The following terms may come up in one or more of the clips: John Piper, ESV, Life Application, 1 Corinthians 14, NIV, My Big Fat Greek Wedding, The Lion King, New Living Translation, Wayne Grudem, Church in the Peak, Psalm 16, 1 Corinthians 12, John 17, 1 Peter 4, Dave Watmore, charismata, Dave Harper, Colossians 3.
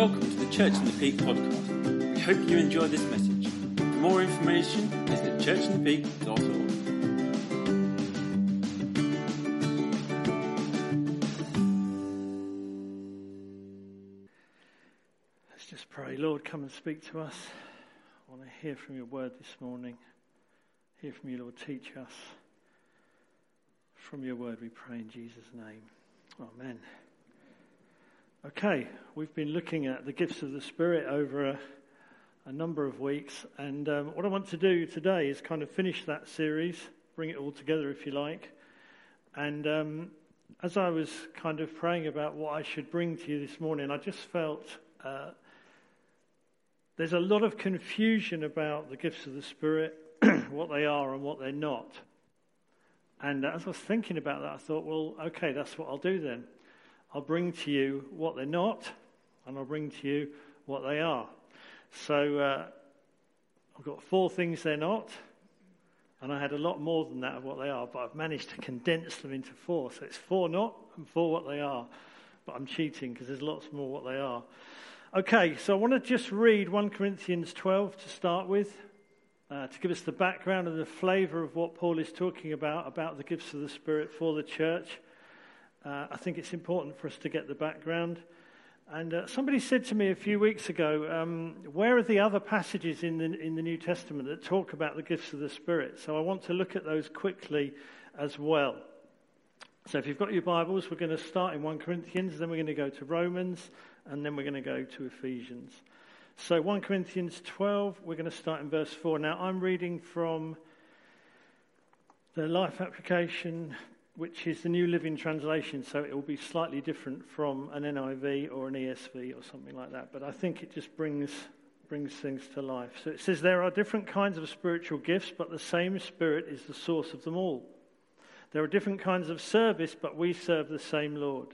Welcome to the Church in the Peak podcast. We hope you enjoy this message. For more information, visit churchinthepeak.org. Let's just pray. Lord, come and speak to us. I want to hear from your word this morning. Hear from you, Lord. Teach us from your word, we pray in Jesus' name. Amen. Okay, we've been looking at the gifts of the Spirit over a number of weeks, and what I want to do today is kind of finish that series, bring it all together if you like. And as I was kind of praying about what I should bring to you this morning, I just felt there's a lot of confusion about the gifts of the Spirit, what they are and what they're not. And as I was thinking about that, I thought, well, okay, that's what I'll do then. I'll bring to you what they're not, and I'll bring to you what they are. So I've got four things they're not, and I had a lot more than that of what they are, but I've managed to condense them into four. So it's four not and four what they are, but I'm cheating because there's lots more what they are. Okay, so I want to just read 1 Corinthians 12 to start with, to give us the background and the flavour of what Paul is talking about the gifts of the Spirit for the church. I think it's important for us to get the background. And somebody said to me a few weeks ago, where are the other passages in the New Testament that talk about the gifts of the Spirit? So I want to look at those quickly as well. So if you've got your Bibles, we're going to start in 1 Corinthians, then we're going to go to Romans, and then we're going to go to Ephesians. So 1 Corinthians 12, we're going to start in verse 4. Now I'm reading from the Life Application, which is the New Living Translation, so it will be slightly different from an NIV or an ESV or something like that. But I think it just brings things to life. So it says, there are different kinds of spiritual gifts, but the same Spirit is the source of them all. There are different kinds of service, but we serve the same Lord.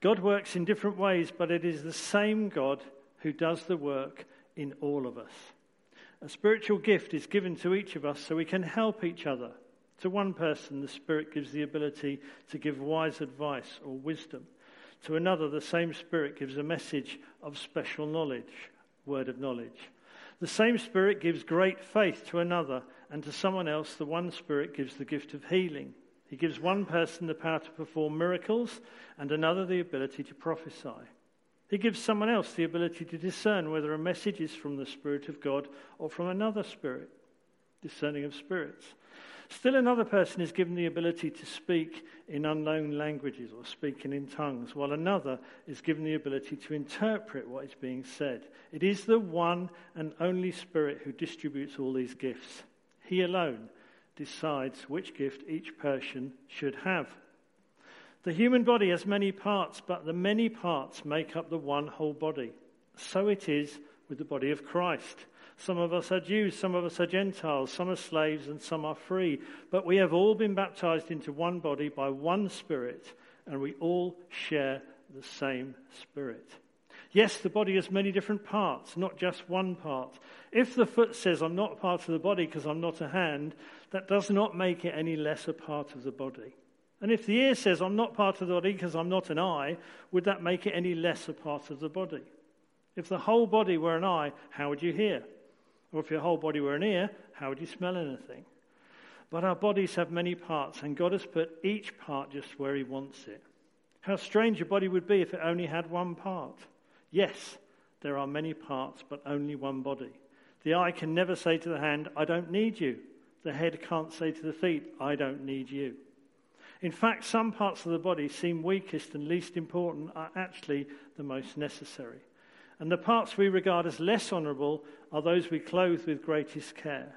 God works in different ways, but it is the same God who does the work in all of us. A spiritual gift is given to each of us so we can help each other. To one person, the Spirit gives the ability to give wise advice or wisdom. To another, the same Spirit gives a message of special knowledge, word of knowledge. The same Spirit gives great faith to another, and to someone else, the one Spirit gives the gift of healing. He gives one person the power to perform miracles, and another the ability to prophesy. He gives someone else the ability to discern whether a message is from the Spirit of God or from another Spirit, discerning of spirits. Still another person is given the ability to speak in unknown languages or speaking in tongues, while another is given the ability to interpret what is being said. It is the one and only Spirit who distributes all these gifts. He alone decides which gift each person should have. The human body has many parts, but the many parts make up the one whole body. So it is with the body of Christ. Some of us are Jews, some of us are Gentiles, some are slaves and some are free. But we have all been baptized into one body by one Spirit, and we all share the same Spirit. Yes, the body has many different parts, not just one part. If the foot says, I'm not a part of the body because I'm not a hand, that does not make it any less a part of the body. And if the ear says, I'm not part of the body because I'm not an eye, would that make it any less a part of the body? If the whole body were an eye, how would you hear? Or if your whole body were an ear, how would you smell anything? But our bodies have many parts, and God has put each part just where he wants it. How strange a body would be if it only had one part. Yes, there are many parts, but only one body. The eye can never say to the hand, I don't need you. The head can't say to the feet, I don't need you. In fact, some parts of the body seem weakest and least important are actually the most necessary. And the parts we regard as less honourable are those we clothe with greatest care.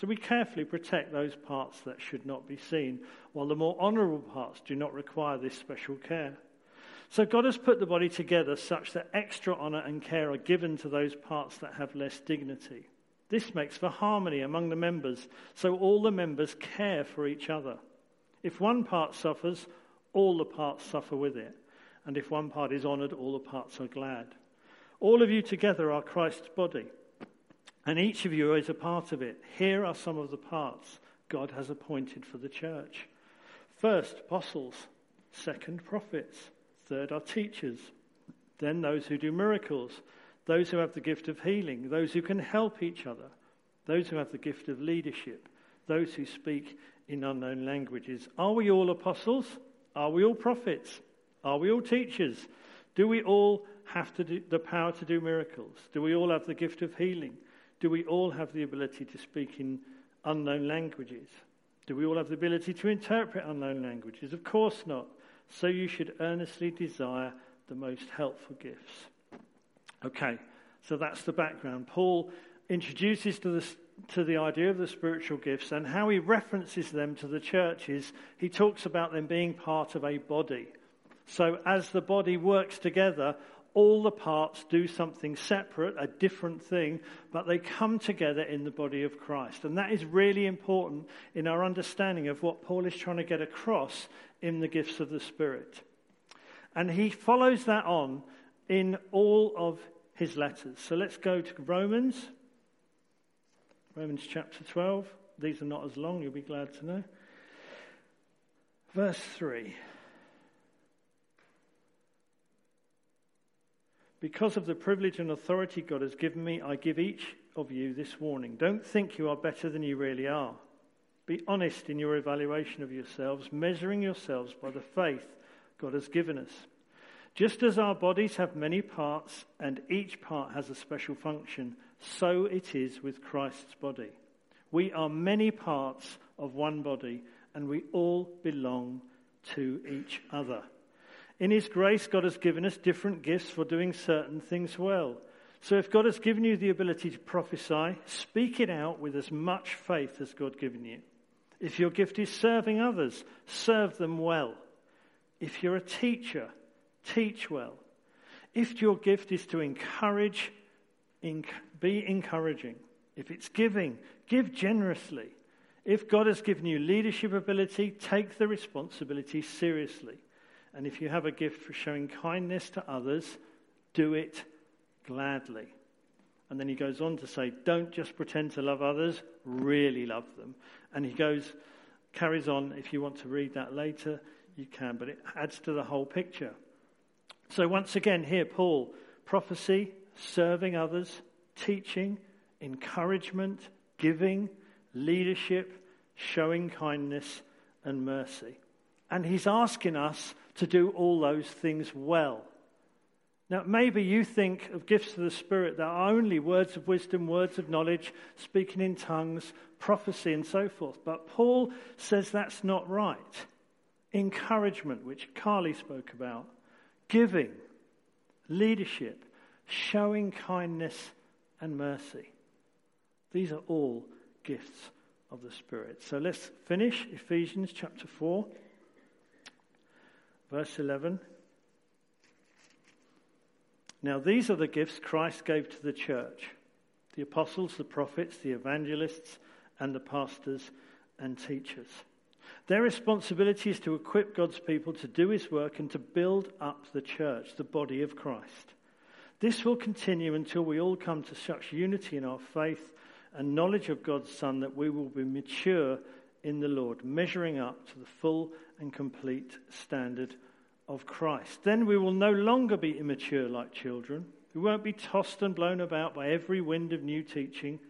So we carefully protect those parts that should not be seen, while the more honourable parts do not require this special care. So God has put the body together such that extra honour and care are given to those parts that have less dignity. This makes for harmony among the members, so all the members care for each other. If one part suffers, all the parts suffer with it. And if one part is honoured, all the parts are glad. All of you together are Christ's body, and each of you is a part of it. Here are some of the parts God has appointed for the church. First, apostles. Second, prophets. Third are teachers. then those who do miracles, those who have the gift of healing, those who can help each other, those who have the gift of leadership, those who speak in unknown languages. Are we all apostles? Are we all prophets? Are we all teachers? Do we all have to do the power to do miracles? Do we all have the gift of healing? Do we all have the ability to speak in unknown languages? Do we all have the ability to interpret unknown languages? Of course not. So you should earnestly desire the most helpful gifts. Okay, so that's the background. Paul introduces to the idea of the spiritual gifts, and how he references them to the churches, he talks about them being part of a body. So as the body works together, all the parts do something separate, a different thing, but they come together in the body of Christ. And that is really important in our understanding of what Paul is trying to get across in the gifts of the Spirit. And he follows that on in all of his letters. So let's go to Romans chapter 12. These are not as long, you'll be glad to know. Verse 3. Because of the privilege and authority God has given me, I give each of you this warning. Don't think you are better than you really are. Be honest in your evaluation of yourselves, measuring yourselves by the faith God has given us. Just as our bodies have many parts and each part has a special function, so it is with Christ's body. We are many parts of one body, and we all belong to each other. In his grace, God has given us different gifts for doing certain things well. So if God has given you the ability to prophesy, speak it out with as much faith as God given you. If your gift is serving others, serve them well. If you're a teacher, teach well. If your gift is to encourage, be encouraging. If it's giving, give generously. If God has given you leadership ability, take the responsibility seriously. And if you have a gift for showing kindness to others, do it gladly. And then he goes on to say, don't just pretend to love others, really love them. And he carries on. If you want to read that later, you can, but it adds to the whole picture. So once again here, Paul, prophecy, serving others, teaching, encouragement, giving, leadership, showing kindness and mercy. And he's asking us to do all those things well. Now, maybe you think of gifts of the Spirit that are only words of wisdom, words of knowledge, speaking in tongues, prophecy, and so forth. But Paul says that's not right. Encouragement, which Carly spoke about, giving, leadership, showing kindness and mercy. These are all gifts of the Spirit. So let's finish Ephesians chapter 4. Verse 11. Now these are the gifts Christ gave to the church: the apostles, the prophets, the evangelists, and the pastors and teachers. Their responsibility is to equip God's people to do his work and to build up the church, the body of Christ. This will continue until we all come to such unity in our faith and knowledge of God's Son that we will be mature in the Lord, measuring up to the full and complete standard of Christ. Then we will no longer be immature like children. We won't be tossed and blown about by every wind of new teaching.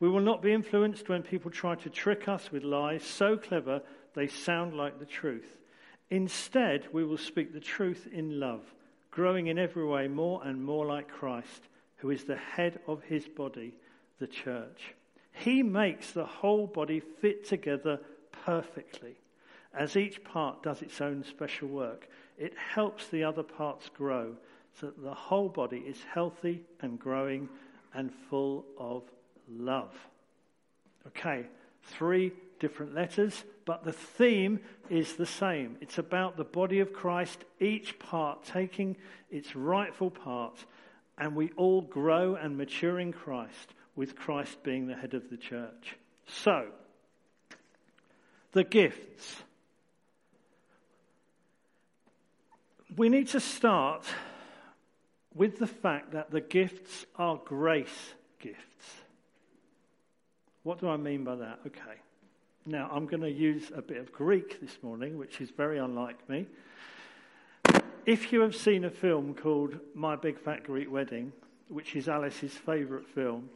We will not be influenced when people try to trick us with lies so clever they sound like the truth. Instead, we will speak the truth in love, growing in every way more and more like Christ, who is the head of his body, the church. He makes the whole body fit together perfectly. As each part does its own special work, it helps the other parts grow so that the whole body is healthy and growing and full of love. Okay, 3 different letters, but the theme is the same. It's about the body of Christ, each part taking its rightful part, and we all grow and mature in Christ, with Christ being the head of the church. So, the gifts. We need to start with the fact that the gifts are grace gifts. What do I mean by that? Okay. Now, I'm going to use a bit of Greek this morning, which is very unlike me. If you have seen a film called My Big Fat Greek Wedding, which is Alice's favourite film,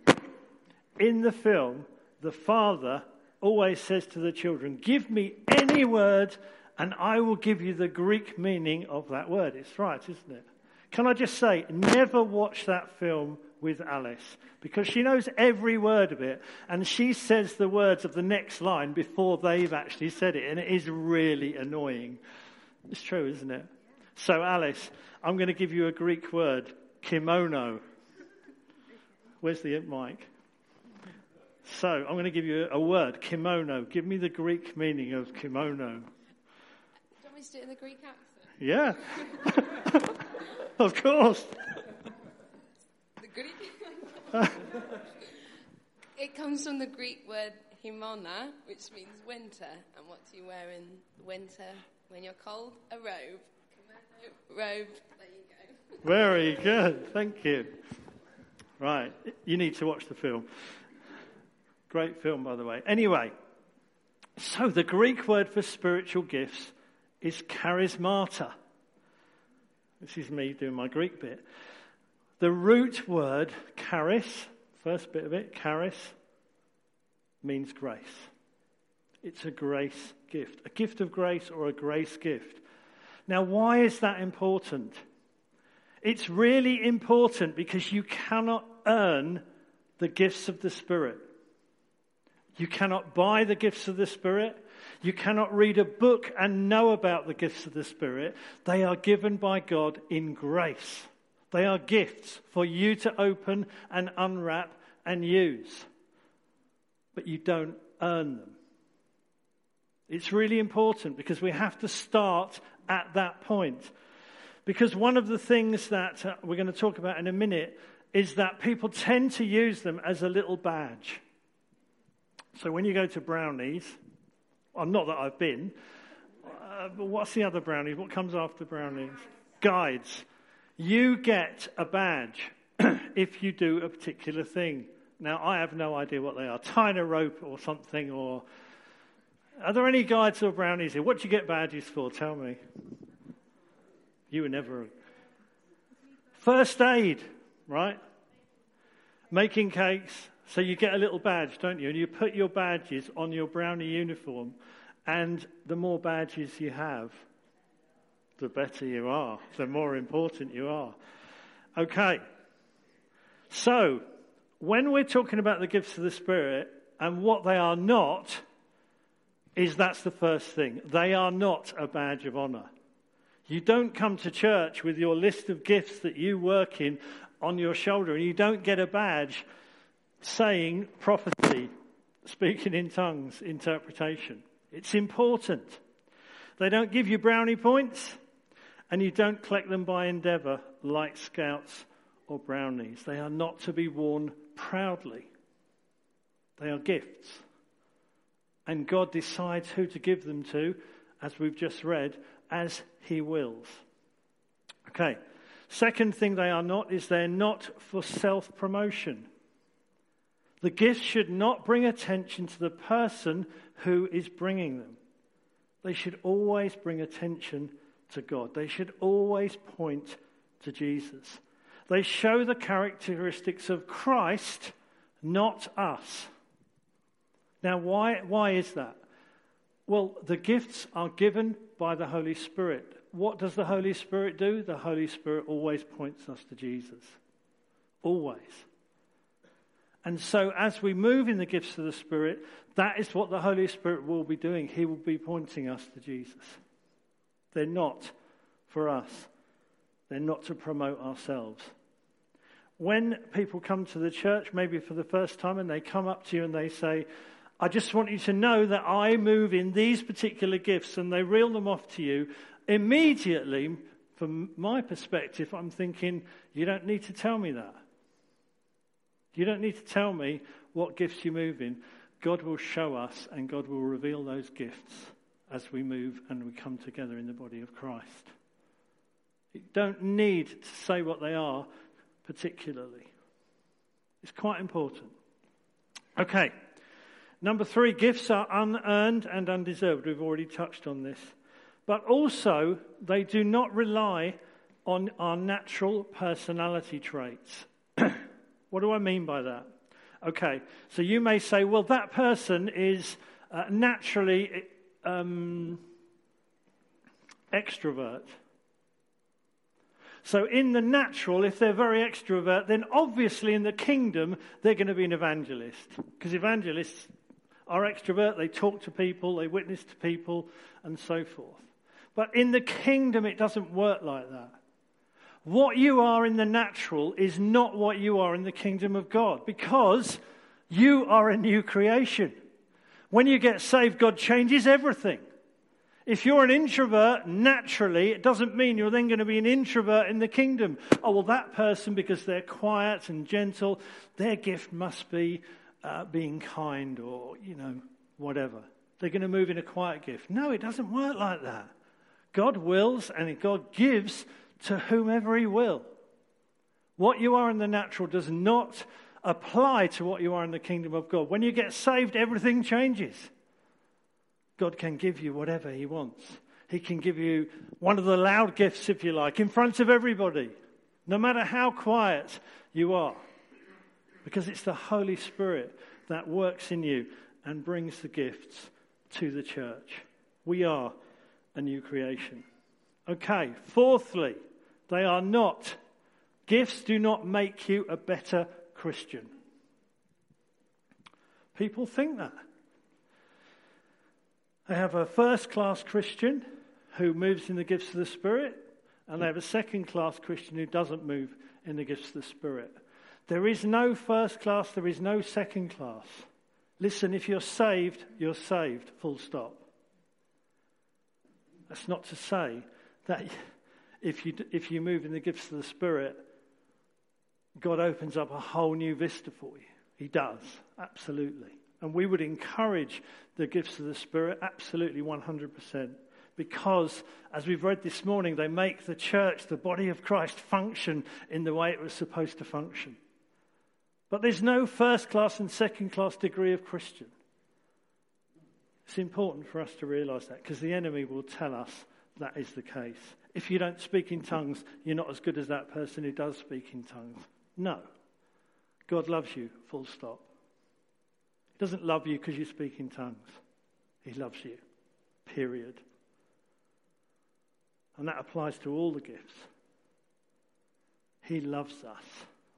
in the film, the father always says to the children, give me any word and I will give you the Greek meaning of that word. It's right, isn't it? Can I just say, never watch that film with Alice, because she knows every word of it, and she says the words of the next line before they've actually said it, and it is really annoying. It's true, isn't it? So Alice, I'm going to give you a Greek word, kimono. Where's the mic? So I'm going to give you a word, kimono. Give me the Greek meaning of kimono. Do you want me to do it in the Greek accent? Yeah. Of course. It comes from the Greek word himona, which means winter. And what do you wear in winter when you're cold? A robe. Robe. There you go. Very good. Thank you. Right. You need to watch the film. Great film, by the way. Anyway, so the Greek word for spiritual gifts is charismata. This is me doing my Greek bit. The root word, charis, first bit of it, charis, means grace. It's a grace gift. A gift of grace or a grace gift. Now, why is that important? It's really important because you cannot earn the gifts of the Spirit. You cannot buy the gifts of the Spirit. You cannot read a book and know about the gifts of the Spirit. They are given by God in grace. They are gifts for you to open and unwrap and use. But you don't earn them. It's really important because we have to start at that point. Because one of the things that we're going to talk about in a minute is that people tend to use them as a little badge. So when you go to brownies, well, not that I've been, but what's the other brownies? What comes after brownies? Guides. You get a badge if you do a particular thing. Now, I have no idea what they are. Tying a rope or something, or... Are there any guides or brownies here? What do you get badges for? Tell me. You were never... First aid, right? Making cakes. So you get a little badge, don't you? And you put your badges on your brownie uniform. And the more badges you have, the better you are, the more important you are. Okay, so when we're talking about the gifts of the Spirit and what they are not, is that's the first thing. They are not a badge of honour. You don't come to church with your list of gifts that you work in on your shoulder, and you don't get a badge saying prophecy, speaking in tongues, interpretation. It's important. They don't give you brownie points. And you don't collect them by endeavour like scouts or brownies. They are not to be worn proudly. They are gifts. And God decides who to give them to, as we've just read, as he wills. Okay. Second thing they are not is they're not for self-promotion. The gifts should not bring attention to the person who is bringing them. They should always bring attention to God. They should always point to Jesus. They show the characteristics of Christ, not us. Now, why is that? Well, the gifts are given by the Holy Spirit. What does the Holy Spirit do? The Holy Spirit always points us to Jesus. Always. And so as we move in the gifts of the Spirit, that is what the Holy Spirit will be doing. He will be pointing us to Jesus. They're not for us. They're not to promote ourselves. When people come to the church, maybe for the first time, and they come up to you and they say, I just want you to know that I move in these particular gifts, and they reel them off to you, immediately, from my perspective, I'm thinking, you don't need to tell me that. You don't need to tell me what gifts you move in. God will show us, and God will reveal those gifts as we move and we come together in the body of Christ. You don't need to say what they are particularly. It's quite important. Okay. Number 3, gifts are unearned and undeserved. We've already touched on this. but also they do not rely on our natural personality traits. What do I mean by that? Okay, so you may say, well, that person is naturally extrovert. So in the natural, if they're very extrovert, then obviously in the kingdom, they're going to be an evangelist. Because evangelists are extrovert, they talk to people, they witness to people, and so forth. But in the kingdom, it doesn't work like that. What you are in the natural is not what you are in the kingdom of God, because you are a new creation. When you get saved, God changes everything. If you're an introvert, naturally, it doesn't mean you're then going to be an introvert in the kingdom. Oh, well, that person, because they're quiet and gentle, their gift must be being kind or, you know, whatever. They're going to move in a quiet gift. No, it doesn't work like that. God wills and God gives to whomever he will. What you are in the natural does not apply to what you are in the kingdom of God. When you get saved, everything changes. God can give you whatever he wants. He can give you one of the loud gifts, if you like, in front of everybody, no matter how quiet you are, because it's the Holy Spirit that works in you and brings the gifts to the church. We are a new creation. Okay, fourthly, they are not. Gifts do not make you a better Christian. People think that. They have a first-class Christian who moves in the gifts of the Spirit, and they have a second-class Christian who doesn't move in the gifts of the Spirit. There is no first class, there is no second class. Listen, if you're saved, full stop. That's not to say that if you move in the gifts of the Spirit, God opens up a whole new vista for you. He does, absolutely. And we would encourage the gifts of the Spirit, absolutely 100%. Because, as we've read this morning, they make the church, the body of Christ, function in the way it was supposed to function. But there's no first class and second class degree of Christian. It's important for us to realise that, because the enemy will tell us that is the case. If you don't speak in tongues, you're not as good as that person who does speak in tongues. No. God loves you, full stop. He doesn't love you because you speak in tongues. He loves you, period. And that applies to all the gifts. He loves us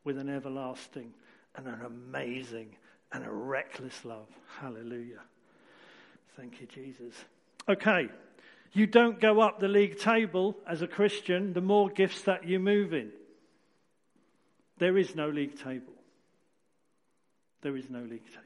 with an everlasting and an amazing and a reckless love. Hallelujah. Thank you, Jesus. Okay, you don't go up the league table as a Christian the more gifts that you move in. There is no league table. There is no league table.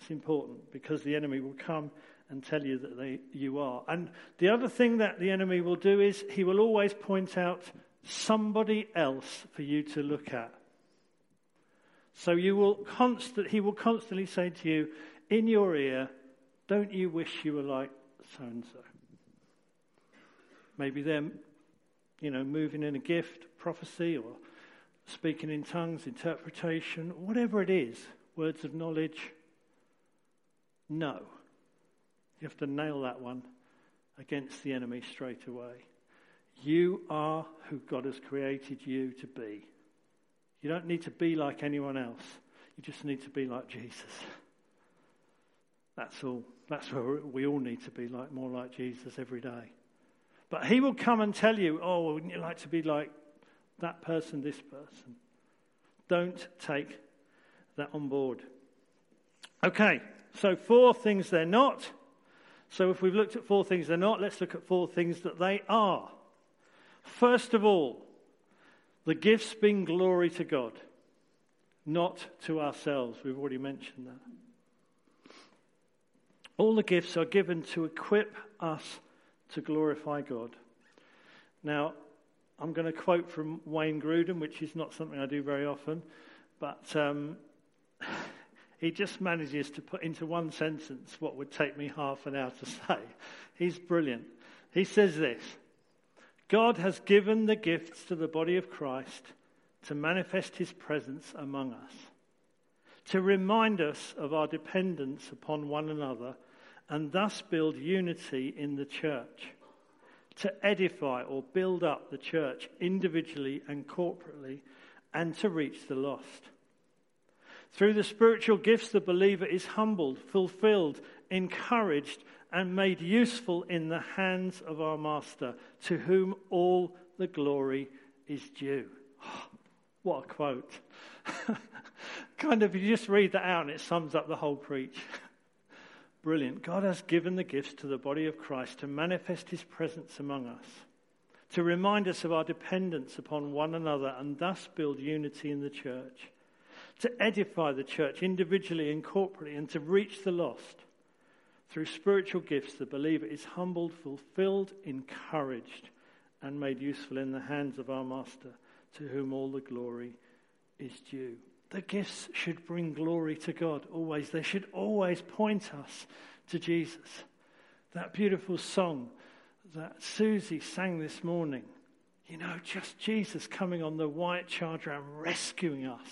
It's important, because the enemy will come and tell you that you are. And the other thing that the enemy will do is he will always point out somebody else for you to look at. So he will constantly say to you, in your ear, don't you wish you were like so-and-so? Maybe they're, you know, moving in a gift, prophecy, or speaking in tongues, interpretation, whatever it is, words of knowledge. No. You have to nail that one against the enemy straight away. You are who God has created you to be. You don't need to be like anyone else. You just need to be like Jesus. That's all. That's where we all need to be, like more like Jesus every day. But he will come and tell you, oh, wouldn't you like to be like that person, this person? Don't take that on board. Okay. So 4 things they're not. So if we've looked at 4 things they're not, let's look at 4 things that they are. First of all, the gifts bring glory to God, not to ourselves. We've already mentioned that. All the gifts are given to equip us to glorify God. Now, I'm going to quote from Wayne Grudem, which is not something I do very often, but... he just manages to put into one sentence what would take me half an hour to say. He's brilliant. He says this: God has given the gifts to the body of Christ to manifest his presence among us, to remind us of our dependence upon one another and thus build unity in the church, to edify or build up the church individually and corporately, and to reach the lost. Through the spiritual gifts, the believer is humbled, fulfilled, encouraged, and made useful in the hands of our Master, to whom all the glory is due. Oh, what a quote. Kind of, you just read that out and it sums up the whole preach. Brilliant. God has given the gifts to the body of Christ to manifest his presence among us, to remind us of our dependence upon one another and thus build unity in the church, to edify the church individually and corporately, and to reach the lost. Through spiritual gifts, the believer is humbled, fulfilled, encouraged, and made useful in the hands of our Master, to whom all the glory is due. The gifts should bring glory to God always. They should always point us to Jesus. That beautiful song that Susie sang this morning, you know, just Jesus coming on the white charger and rescuing us.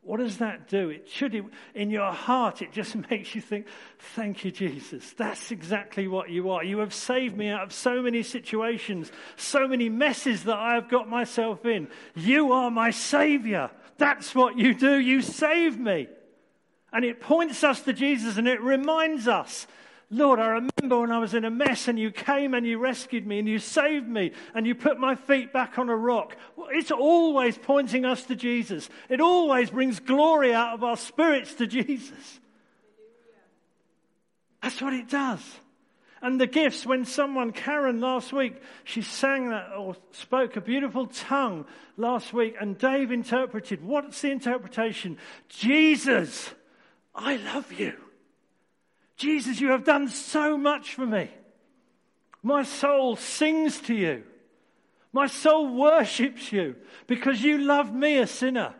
What does that do? It should, in your heart, it just makes you think, thank you, Jesus. That's exactly what you are. You have saved me out of so many situations, so many messes that I have got myself in. You are my Savior. That's what you do. You save me. And it points us to Jesus, and it reminds us, Lord, I remember when I was in a mess and you came and you rescued me and you saved me and you put my feet back on a rock. It's always pointing us to Jesus. It always brings glory out of our spirits to Jesus. That's what it does. And the gifts, when someone, Karen last week, she sang that or spoke a beautiful tongue last week, and Dave interpreted. What's the interpretation? Jesus, I love you. Jesus, you have done so much for me. My soul sings to you. My soul worships you because you love me, a sinner.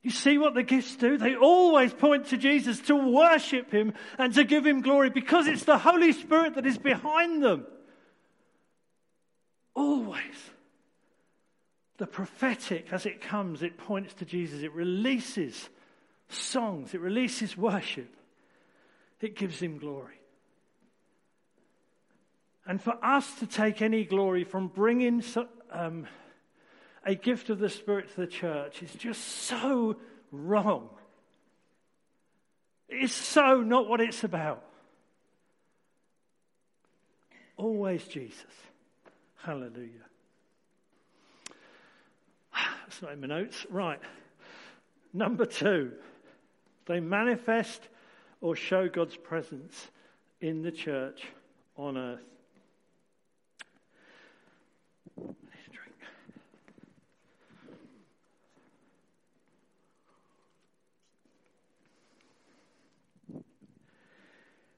You see what the gifts do? They always point to Jesus, to worship him and to give him glory, because it's the Holy Spirit that is behind them. Always. The prophetic, as it comes, it points to Jesus. It releases songs. It releases worship. It gives him glory. And for us to take any glory from bringing a gift of the Spirit to the church is just so wrong. It's so not what it's about. Always Jesus. Hallelujah. That's not in my notes. Right. Number 2. They manifest or show God's presence in the church on earth. I need a drink.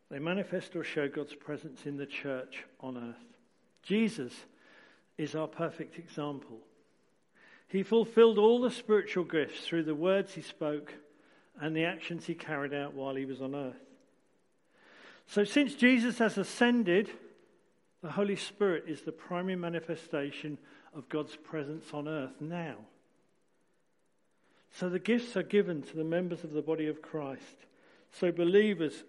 They manifest or show God's presence in the church on earth. Jesus is our perfect example. He fulfilled all the spiritual gifts through the words he spoke and the actions he carried out while he was on earth. So since Jesus has ascended, the Holy Spirit is the primary manifestation of God's presence on earth now. So the gifts are given to the members of the body of Christ. So believers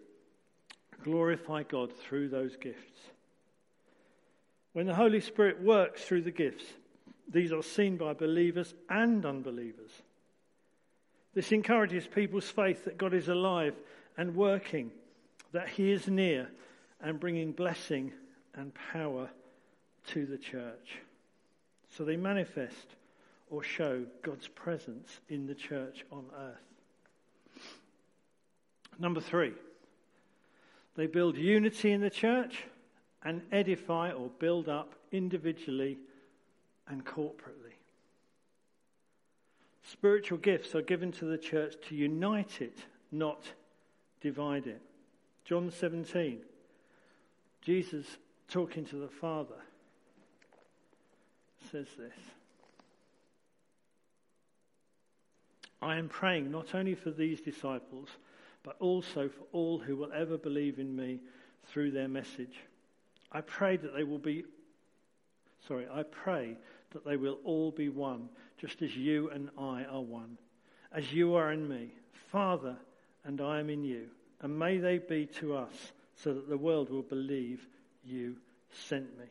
glorify God through those gifts. When the Holy Spirit works through the gifts, these are seen by believers and unbelievers. This encourages people's faith that God is alive and working, that he is near and bringing blessing and power to the church. So they manifest or show God's presence in the church on earth. Number 3, they build unity in the church and edify or build up individually and corporately. Spiritual gifts are given to the church to unite it, not divide it. John 17, Jesus talking to the Father says this: I am praying not only for these disciples, but also for all who will ever believe in me through their message. I pray that they will all be one, just as you and I are one, as you are in me, Father, and I am in you. And may they be to us so that the world will believe you sent me.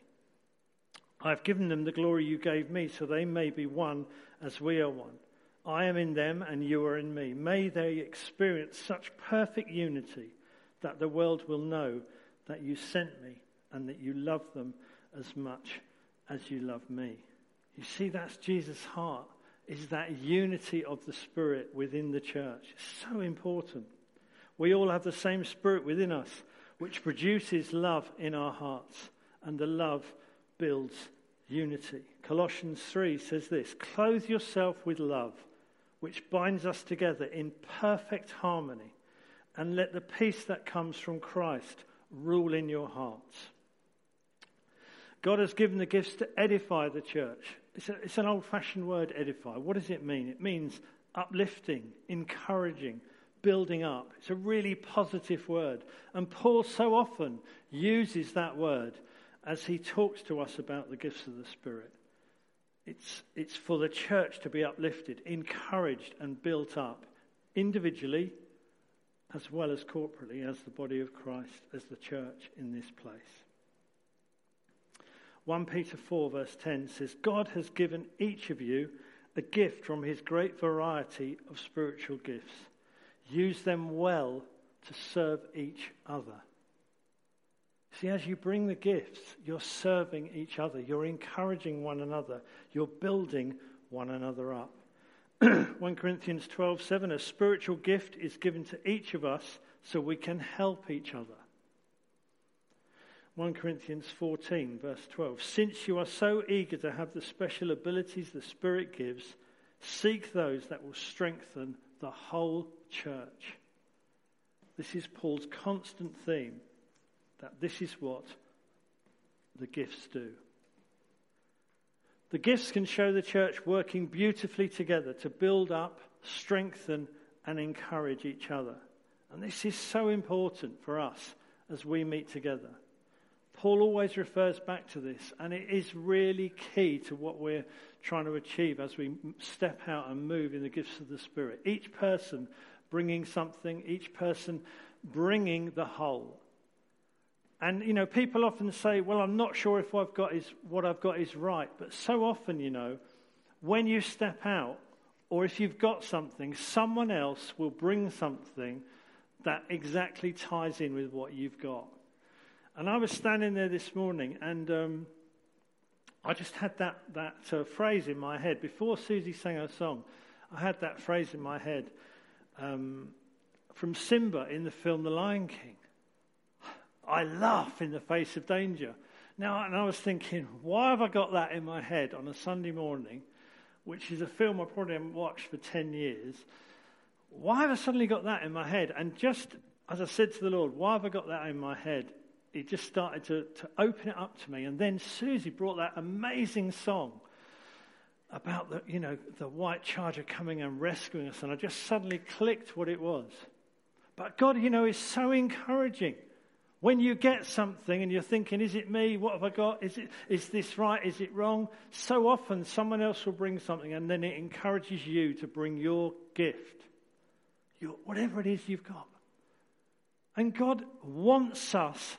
I've given them the glory you gave me, so they may be one as we are one. I am in them and you are in me. May they experience such perfect unity that the world will know that you sent me and that you love them as much as you love me. You see, that's Jesus' heart, is that unity of the Spirit within the church. It's so important. We all have the same Spirit within us, which produces love in our hearts, and the love builds unity. Colossians 3 says this: "Clothe yourself with love, which binds us together in perfect harmony, and let the peace that comes from Christ rule in your hearts." God has given the gifts to edify the church. It's an old-fashioned word, edify. What does it mean? It means uplifting, encouraging, building up. It's a really positive word. And Paul so often uses that word as he talks to us about the gifts of the Spirit. It's for the church to be uplifted, encouraged and built up, individually as well as corporately, as the body of Christ, as the church in this place. 1 Peter 4 verse 10 says, "God has given each of you a gift from his great variety of spiritual gifts. Use them well to serve each other." See, as you bring the gifts, you're serving each other. You're encouraging one another. You're building one another up. 1 Corinthians 12, 7, "A spiritual gift is given to each of us so we can help each other." 1 Corinthians 14, verse 12, "Since you are so eager to have the special abilities the Spirit gives, seek those that will strengthen the whole church." This is Paul's constant theme, that this is what the gifts do. The gifts can show the church working beautifully together to build up, strengthen, and encourage each other. And this is so important for us as we meet together. Paul always refers back to this, and it is really key to what we're trying to achieve as we step out and move in the gifts of the Spirit. Each person bringing something, each person bringing the whole. And, you know, people often say, "Well, I'm not sure if what I've got is right." But so often, you know, when you step out or if you've got something, someone else will bring something that exactly ties in with what you've got. And I was standing there this morning and I just had that phrase in my head. Before Susie sang her song, I had that phrase in my head from Simba in the film The Lion King. "I laugh in the face of danger." Now, and I was thinking, why have I got that in my head on a Sunday morning, which is a film I probably haven't watched for 10 years. Why have I suddenly got that in my head? And just as I said to the Lord, why have I got that in my head? It just started to open it up to me. And then Susie brought that amazing song about the white charger coming and rescuing us. And I just suddenly clicked what it was. But God, is so encouraging. When you get something and you're thinking, "Is it me? What have I got? Is this right? Is it wrong?" So often someone else will bring something and then it encourages you to bring your gift, whatever it is you've got. And God wants us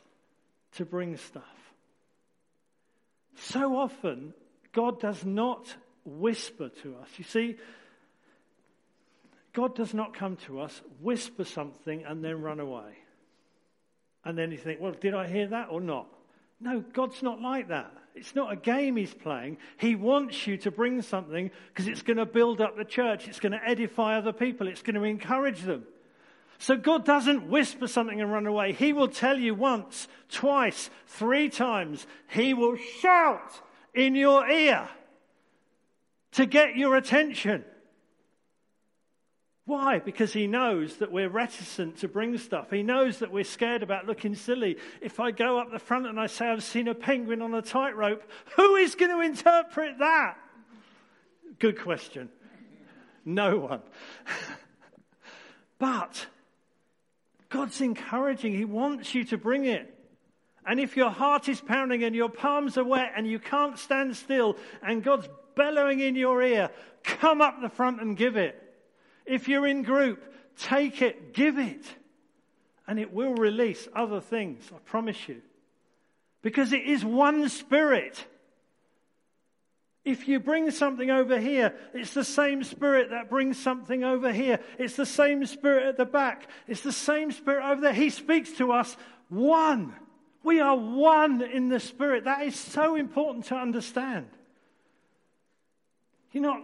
to bring stuff. So often God does not whisper to us. You see, God does not come to us, whisper something and then run away. And then you think, "Well, did I hear that or not?" No, God's not like that. It's not a game he's playing. He wants you to bring something because it's going to build up the church. It's going to edify other people. It's going to encourage them. So God doesn't whisper something and run away. He will tell you once, twice, three times. He will shout in your ear to get your attention. Why? Because he knows that we're reticent to bring stuff. He knows that we're scared about looking silly. If I go up the front and I say, "I've seen a penguin on a tightrope," who is going to interpret that? Good question. No one. But God's encouraging. He wants you to bring it. And if your heart is pounding and your palms are wet and you can't stand still and God's bellowing in your ear, come up the front and give it. If you're in group, take it, give it. and it will release other things, I promise you. Because it is one Spirit. If you bring something over here, it's the same Spirit that brings something over here. It's the same Spirit at the back. It's the same Spirit over there. He speaks to us one. We are one in the Spirit. That is so important to understand. You're not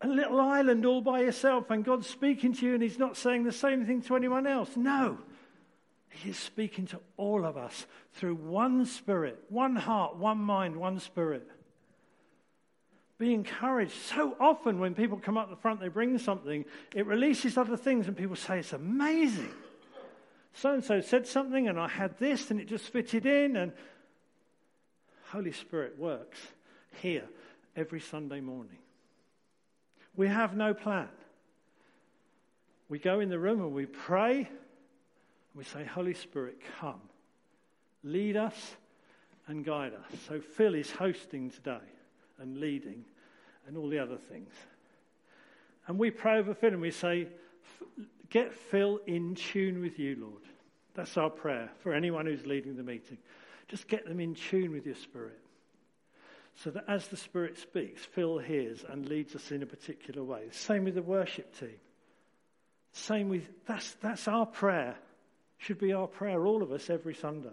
a little island all by yourself and God's speaking to you and he's not saying the same thing to anyone else. No. He is speaking to all of us through one Spirit, one heart, one mind, one Spirit. Be encouraged. So often when people come up the front, they bring something, it releases other things and people say, it's amazing. So-and-so said something and I had this and it just fitted in, and Holy Spirit works here every Sunday morning. We have no plan. We go in the room and we pray and we say, Holy Spirit, come. Lead us and guide us. So Phil is hosting today and leading, and all the other things. And we pray over Phil and we say, get Phil in tune with you, Lord. That's our prayer for anyone who's leading the meeting. Just get them in tune with your Spirit. So that as the Spirit speaks, Phil hears and leads us in a particular way. Same with the worship team. Same with, that's our prayer. Should be our prayer, all of us, every Sunday.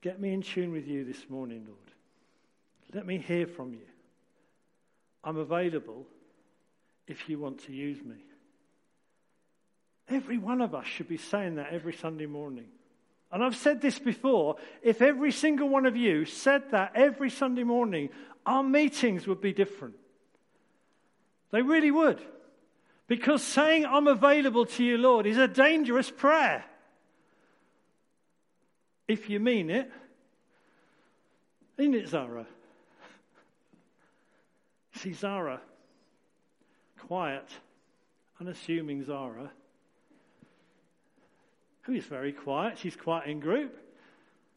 Get me in tune with you this morning, Lord. Let me hear from you. I'm available if you want to use me. Every one of us should be saying that every Sunday morning. And I've said this before, if every single one of you said that every Sunday morning, our meetings would be different. They really would. Because saying, I'm available to you, Lord, is a dangerous prayer. If you mean it. Isn't it Zara? See, Zara, quiet, unassuming Zara, who is very quiet, she's quite in group,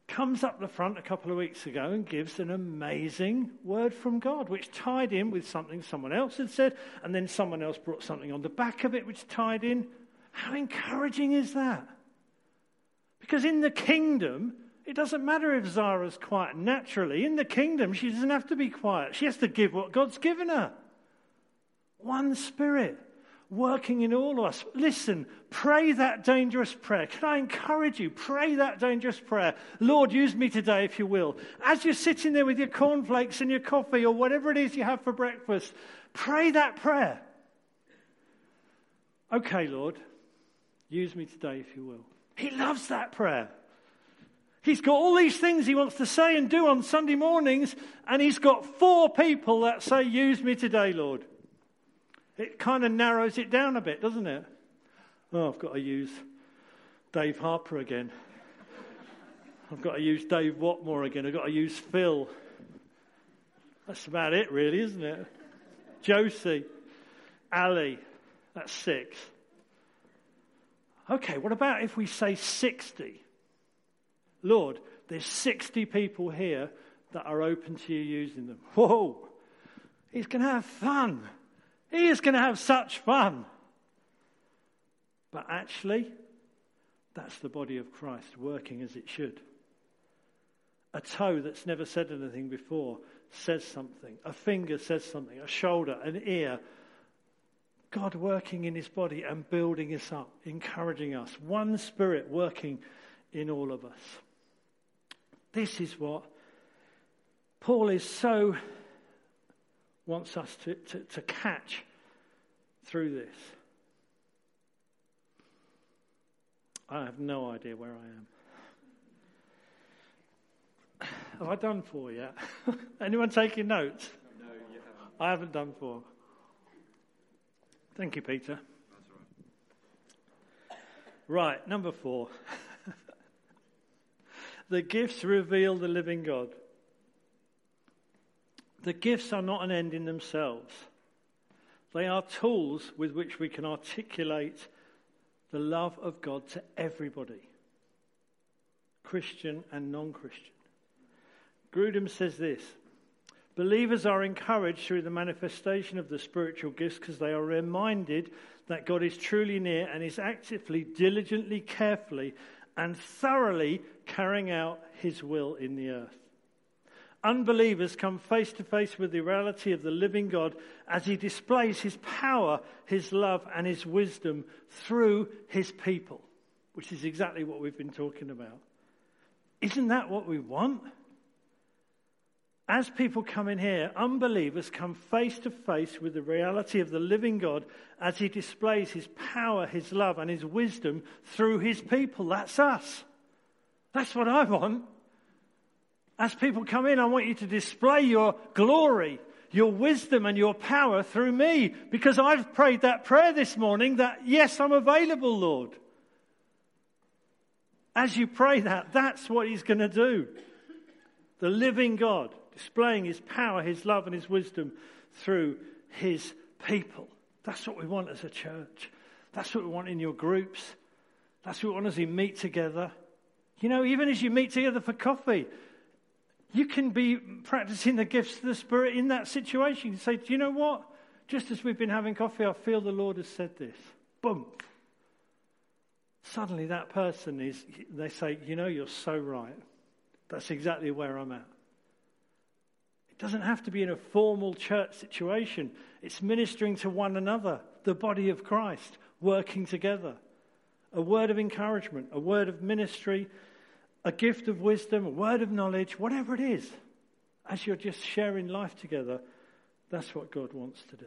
comes up the front a couple of weeks ago and gives an amazing word from God, which tied in with something someone else had said, and then someone else brought something on the back of it which tied in. How encouraging is that? Because in the kingdom, it doesn't matter if Zara's quiet naturally. In the kingdom, she doesn't have to be quiet. She has to give what God's given her. One Spirit working in all of us. Listen, pray that dangerous prayer. Can I encourage you? Pray that dangerous prayer. Lord, use me today if you will. As you're sitting there with your cornflakes and your coffee or whatever it is you have for breakfast, pray that prayer. Okay, Lord, use me today if you will. He loves that prayer. He's got all these things he wants to say and do on Sunday mornings, and he's got 4 people that say, use me today, Lord. It kind of narrows it down a bit, doesn't it? Oh, I've got to use Dave Harper again. I've got to use Dave Watmore again. I've got to use Phil. That's about it, really, isn't it? Josie, Ali, that's 6. Okay, what about if we say 60? Lord, there's 60 people here that are open to you using them. Whoa! He's going to have fun. He is going to have such fun. But actually, that's the body of Christ working as it should. A toe that's never said anything before says something. A finger says something. A shoulder, an ear. God working in his body and building us up, encouraging us. One Spirit working in all of us. This is what Paul is so wants us to catch through this. I have no idea where I am. Have I done 4 yet? Anyone taking notes? No, you haven't. I haven't done 4. Thank you, Peter. That's all right. Right, number 4. The gifts reveal the living God. The gifts are not an end in themselves. They are tools with which we can articulate the love of God to everybody, Christian and non-Christian. Grudem says this, Believers are encouraged through the manifestation of the spiritual gifts because they are reminded that God is truly near and is actively, diligently, carefully, and thoroughly carrying out his will in the earth. Unbelievers come face to face with the reality of the living God as he displays his power, his love, and his wisdom through his people, which is exactly what we've been talking about. Isn't that what we want? As people come in here, unbelievers come face to face with the reality of the living God as he displays his power, his love, and his wisdom through his people. That's us. That's what I want. As people come in, I want you to display your glory, your wisdom, and your power through me, because I've prayed that prayer this morning that, yes, I'm available, Lord. As you pray that, that's what he's going to do. The living God displaying his power, his love, and his wisdom through his people. That's what we want as a church. That's what we want in your groups. That's what we want as we meet together. You know, even as you meet together for coffee, you can be practicing the gifts of the Spirit in that situation. You say, do you know what? Just as we've been having coffee, I feel the Lord has said this. Boom. Suddenly that person is, they say, you know, you're so right. That's exactly where I'm at. It doesn't have to be in a formal church situation. It's ministering to one another, the body of Christ, working together. A word of encouragement, a word of ministry, a gift of wisdom, a word of knowledge, whatever it is. As you're just sharing life together, that's what God wants to do.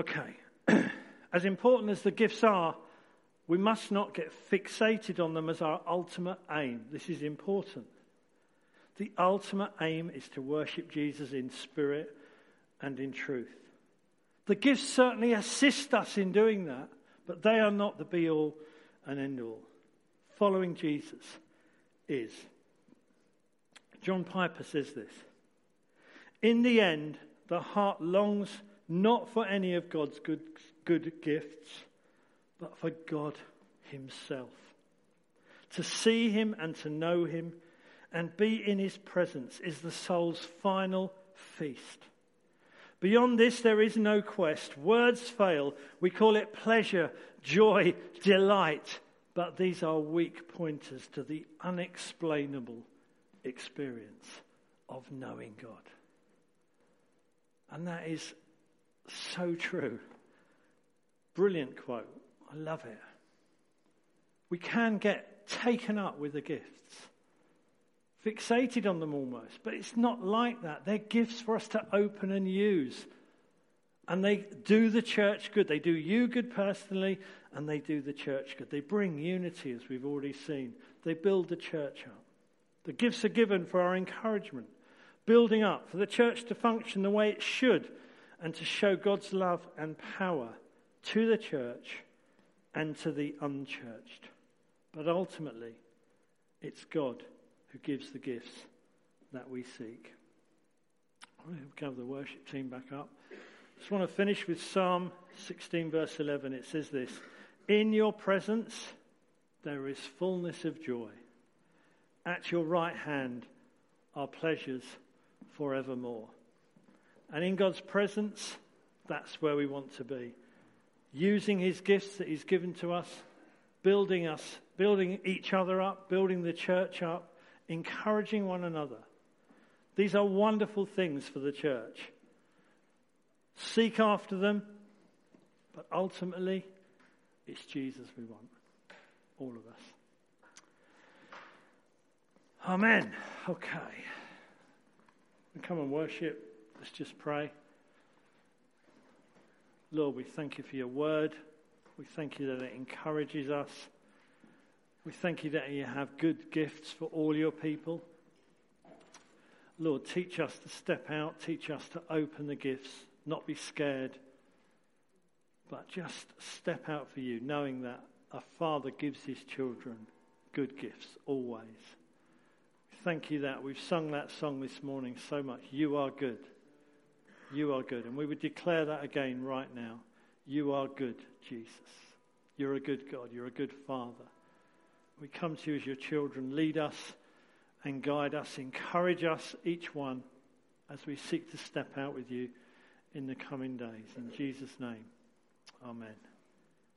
Okay. As important as the gifts are, we must not get fixated on them as our ultimate aim. This is important. The ultimate aim is to worship Jesus in spirit and in truth. The gifts certainly assist us in doing that, but they are not the be-all and end-all. Following Jesus is. John Piper says this: in the end, the heart longs not for any of God's good gifts, but for God himself, to see him and to know him and be in his presence is the soul's final feast. Beyond this, there is no quest. Words fail. We call it pleasure, joy, delight, but these are weak pointers to the unexplainable experience of knowing God. And that is so true. Brilliant quote. I love it. We can get taken up with the gifts, fixated on them almost, but it's not like that. They're gifts for us to open and use. And they do the church good. They do you good personally, and they do the church good. They bring unity, as we've already seen. They build the church up. The gifts are given for our encouragement, building up, for the church to function the way it should, and to show God's love and power to the church and to the unchurched. But ultimately, it's God who gives the gifts that we seek. We'll have the worship team back up. I just want to finish with Psalm 16, verse 11. It says this: in your presence there is fullness of joy. At your right hand are pleasures forevermore. And in God's presence, that's where we want to be. Using his gifts that he's given to us, building each other up, building the church up, encouraging one another. These are wonderful things for the church. Seek after them, but ultimately, it's Jesus we want, all of us. Amen. Okay. We come and worship. Let's just pray. Lord, we thank you for your word. We thank you that it encourages us. We thank you that you have good gifts for all your people. Lord, teach us to step out. Teach us to open the gifts, not be scared, but just step out for you, knowing that a father gives his children good gifts always. Thank you that we've sung that song this morning so much. You are good. You are good. And we would declare that again right now. You are good, Jesus. You're a good God. You're a good Father. We come to you as your children. Lead us and guide us, encourage us, each one, as we seek to step out with you in the coming days. In Jesus' name, amen.